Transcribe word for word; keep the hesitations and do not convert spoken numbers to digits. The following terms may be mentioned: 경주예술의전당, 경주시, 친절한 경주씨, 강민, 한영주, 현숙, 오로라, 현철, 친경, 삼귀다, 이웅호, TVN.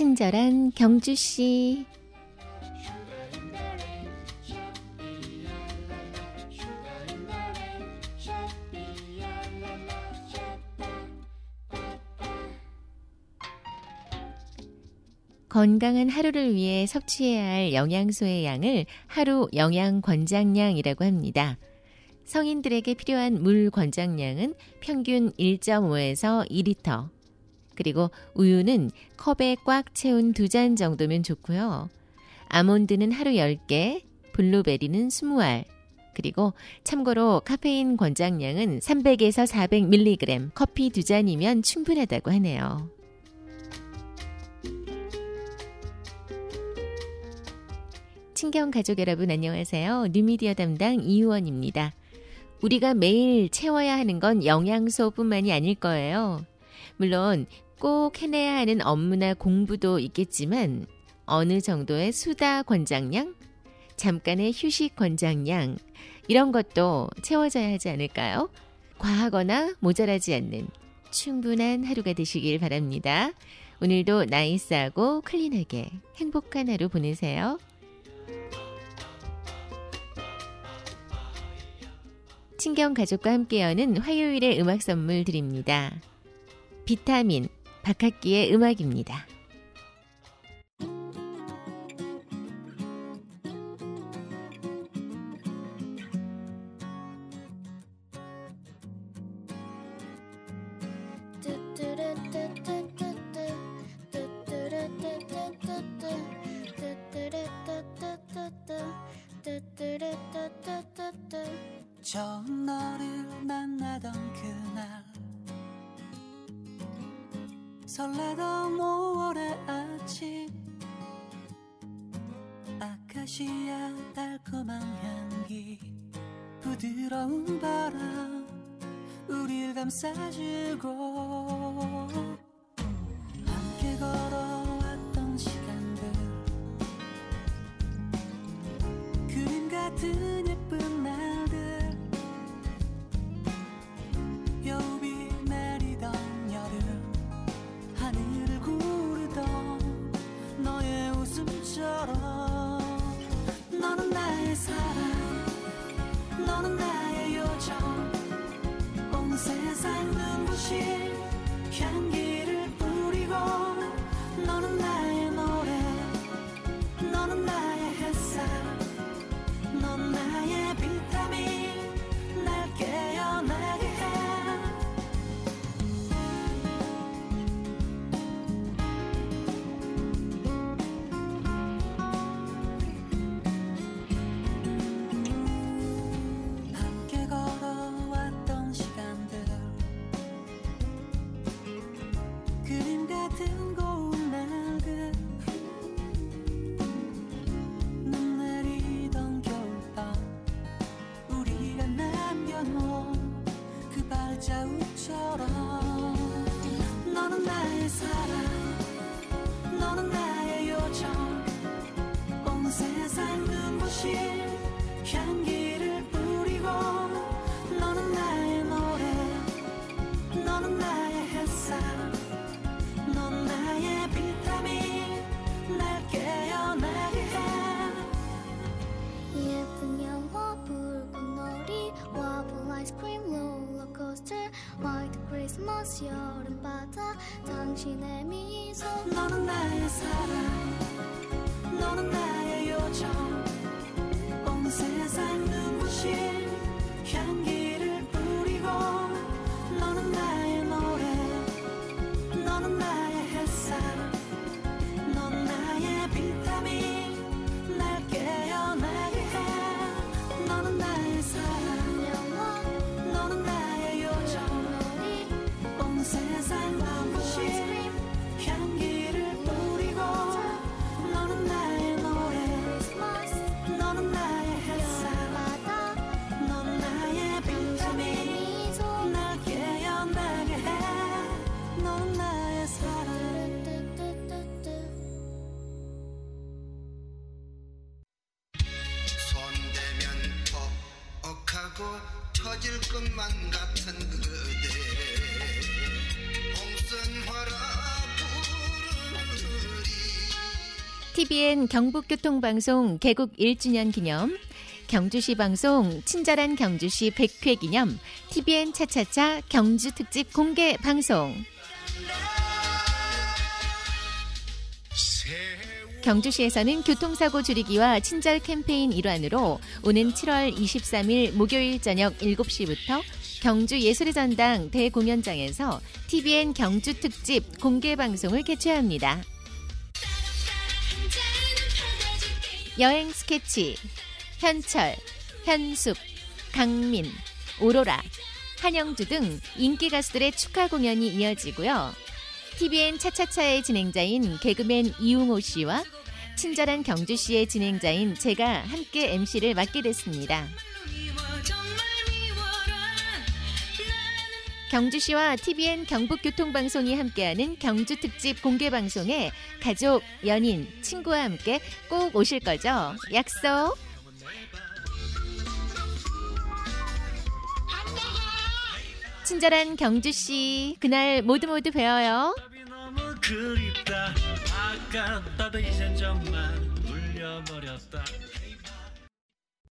친절한 경주씨. 건강한 하루를 위해 섭취해야 할 영양소의 양을 하루 영양 권장량이라고 합니다. 성인들에게 필요한 물 권장량은 평균 일 점 오에서 이 리터, 그리고 우유는 컵에 꽉 채운 두 잔 정도면 좋고요. 아몬드는 하루 열 개, 블루베리는 스무 알, 그리고 참고로 카페인 권장량은 삼백에서 사백 밀리그램, 커피 두 잔이면 충분하다고 하네요. 친경 가족 여러분 안녕하세요. 뉴미디어 담당 이유원입니다. 우리가 매일 채워야 하는 건 영양소뿐만이 아닐 거예요. 물론 꼭 해내야 하는 업무나 공부도 있겠지만 어느 정도의 수다 권장량, 잠깐의 휴식 권장량 이런 것도 채워져야 하지 않을까요? 과하거나 모자라지 않는 충분한 하루가 되시길 바랍니다. 오늘도 나이스하고 클린하게 행복한 하루 보내세요. 친경 가족과 함께 여는 화요일의 음악 선물 드립니다. 비타민, 박학기의 음악입니다. 처음 너를 만나던 그날 설레던 오월의 아침, 아카시아 달콤한 향기, 부드러운 바람 우릴 감싸주고 함께 걸어왔던 시간들, 그림 같은 예쁜 날, 너는 나의 사랑, 너는 나의 요정, 온 세상 눈부신 향기를 뿌리고, 너는 나의 노래, 너는 나의 햇살, 넌 나의 비타민, 날 깨어나게 향기를 뿌리고, 너는 나의 노래, 너는 나의 햇살, 넌 나의 비타민, 날 깨어나게 해. 예쁜 영화, 붉은 놀이, 와플 아이스크림, 롤러코스터, 화이트 크리스마스, 여름바다, 당신의 미소, 너는 나의 사랑, 너는 나의 요정, 세상 눈부신 향기를 뿌리고, 너는 나의 노래, 너는 나의 햇살, 넌 나의 비타민, 날 깨어나게 해. 너는 나의 사랑, 너는 나의 요정, 온 세상 눈부신 향기를 뿌리고, 너는 나의 노래, 너는 나의 햇살, 넌 나의 빛. 티비엔 경북교통방송 개국 일 주년 기념, 경주시 방송 친절한 경주씨 백 회 기념, 티비엔 차차차 경주 특집 공개 방송. 경주시에서는 교통사고 줄이기와 친절 캠페인 일환으로 오는 칠월 이십삼일 목요일 저녁 일곱 시부터 경주예술의전당 대공연장에서 티비엔 경주 특집 공개 방송을 개최합니다. 여행 스케치, 현철, 현숙, 강민, 오로라, 한영주 등 인기 가수들의 축하 공연이 이어지고요. 티비엔 차차차의 진행자인 개그맨 이웅호 씨와 친절한 경주씨의 진행자인 제가 함께 엠씨를 맡게 됐습니다. 경주시와 티비엔 경북교통방송이 함께하는 경주특집 공개방송에 가족, 연인, 친구와 함께 꼭 오실 거죠? 약속! 친절한 경주씨, 그날 모두 모두 뵈어요. 그립다 바깥 바다 이젠 정말 물려버렸다.